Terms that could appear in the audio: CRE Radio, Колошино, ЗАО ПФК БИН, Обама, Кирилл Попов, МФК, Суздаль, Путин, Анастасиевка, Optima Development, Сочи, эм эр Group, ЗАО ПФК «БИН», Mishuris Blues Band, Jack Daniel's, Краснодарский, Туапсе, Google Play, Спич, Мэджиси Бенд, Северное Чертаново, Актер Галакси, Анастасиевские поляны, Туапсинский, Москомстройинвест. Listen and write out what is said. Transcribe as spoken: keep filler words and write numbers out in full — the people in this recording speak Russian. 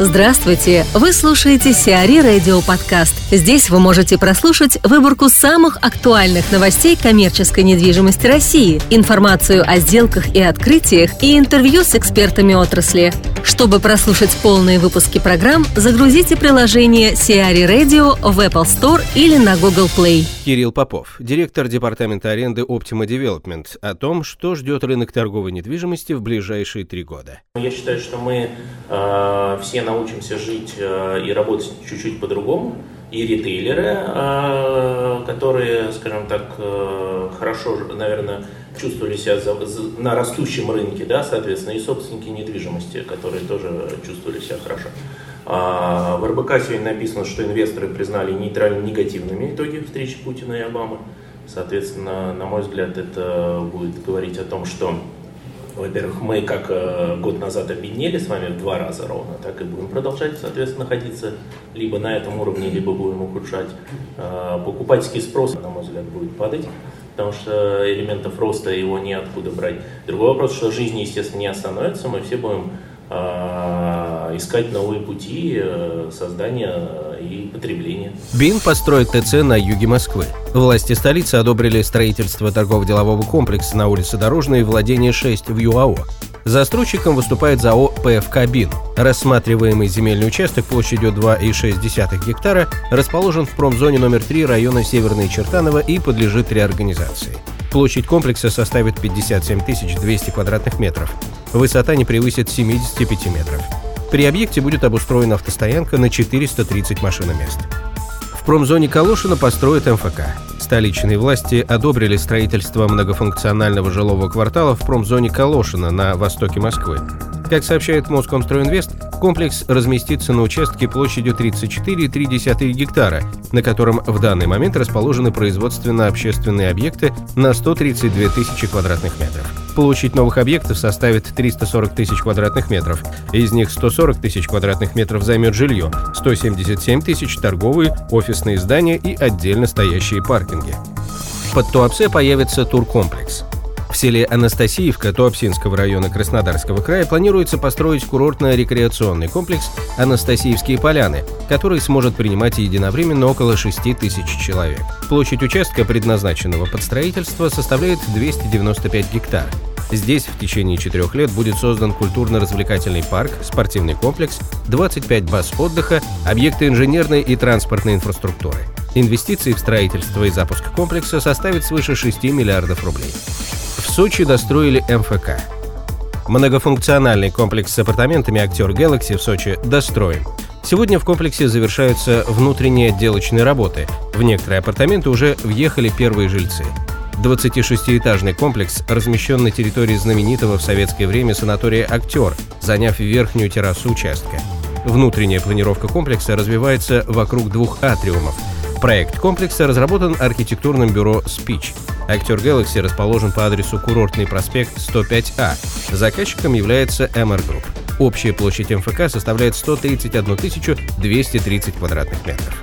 Здравствуйте! Вы слушаете си ар и Radio подкаст. Здесь вы можете прослушать выборку самых актуальных новостей коммерческой недвижимости России, информацию о сделках и открытиях и интервью с экспертами отрасли. Чтобы прослушать полные выпуски программ, загрузите приложение си ар и Radio в Apple Store или на Google Play. Кирилл Попов, директор департамента аренды Optima Development, о том, что ждет рынок торговой недвижимости в ближайшие три года. Я считаю, что мы э, все научимся жить э, и работать чуть-чуть по-другому. И ритейлеры, э, которые, скажем так, э, хорошо, наверное, чувствовали себя за, за, на растущем рынке, да, соответственно, и собственники недвижимости, которые тоже чувствовали себя хорошо. А, в эр бэ ка сегодня написано, что инвесторы признали нейтрально негативными итоги встречи Путина и Обамы. Соответственно, на мой взгляд, это будет говорить о том, что, во-первых, мы как год назад обеднели с вами в два раза ровно, так и будем продолжать, соответственно, находиться либо на этом уровне, либо будем ухудшать. Покупательский спрос, на мой взгляд, будет падать, потому что элементов роста его неоткуда брать. Другой вопрос, что жизнь, естественно, не остановится, мы все будем искать новые пути создания и потребления. БИН построит тэ цэ на юге Москвы. Власти столицы одобрили строительство торгово-делового комплекса на улице Дорожной, владение шесть в ЮАО. Застройщиком выступает ЗАО ПФК «БИН». Рассматриваемый земельный участок площадью два целых шесть десятых гектара расположен в промзоне номер три района Северное Чертаново и подлежит реорганизации. Площадь комплекса составит пятьдесят семь тысяч двести квадратных метров. Высота не превысит семьдесят пять метров. При объекте будет обустроена автостоянка на четыреста тридцать машиномест. В промзоне Колошино построят эм эф ка. Столичные власти одобрили строительство многофункционального жилого квартала в промзоне Колошино на востоке Москвы. Как сообщает Москомстройинвест, комплекс разместится на участке площадью тридцать четыре целых три десятых гектара, на котором в данный момент расположены производственно-общественные объекты на сто тридцать две тысячи квадратных метров. Площадь новых объектов составит триста сорок тысяч квадратных метров. Из них сто сорок тысяч квадратных метров займет жилье, сто семьдесят семь тысяч – торговые, офисные здания и отдельно стоящие паркинги. Под Туапсе появится туркомплекс. В селе Анастасиевка Туапсинского района Краснодарского края планируется построить курортно-рекреационный комплекс «Анастасиевские поляны», который сможет принимать единовременно около шесть тысяч человек. Площадь участка, предназначенного под строительство, составляет двести девяносто пять гектар. Здесь в течение четырех лет будет создан культурно-развлекательный парк, спортивный комплекс, двадцать пять баз отдыха, объекты инженерной и транспортной инфраструктуры. Инвестиции в строительство и запуск комплекса составят свыше шести миллиардов рублей. В Сочи достроили эм эф ка. Многофункциональный комплекс с апартаментами «Актер Галакси» в Сочи достроен. Сегодня в комплексе завершаются внутренние отделочные работы. В некоторые апартаменты уже въехали первые жильцы. двадцатишестиэтажный комплекс размещен на территории знаменитого в советское время санатория «Актер», заняв верхнюю террасу участка. Внутренняя планировка комплекса развивается вокруг двух атриумов. Проект комплекса разработан архитектурным бюро «Спич». «Актер Галакси» расположен по адресу Курортный проспект сто пять А. Заказчиком является эм эр Group. Общая площадь эм эф ка составляет сто тридцать одна тысяча двести тридцать квадратных метров.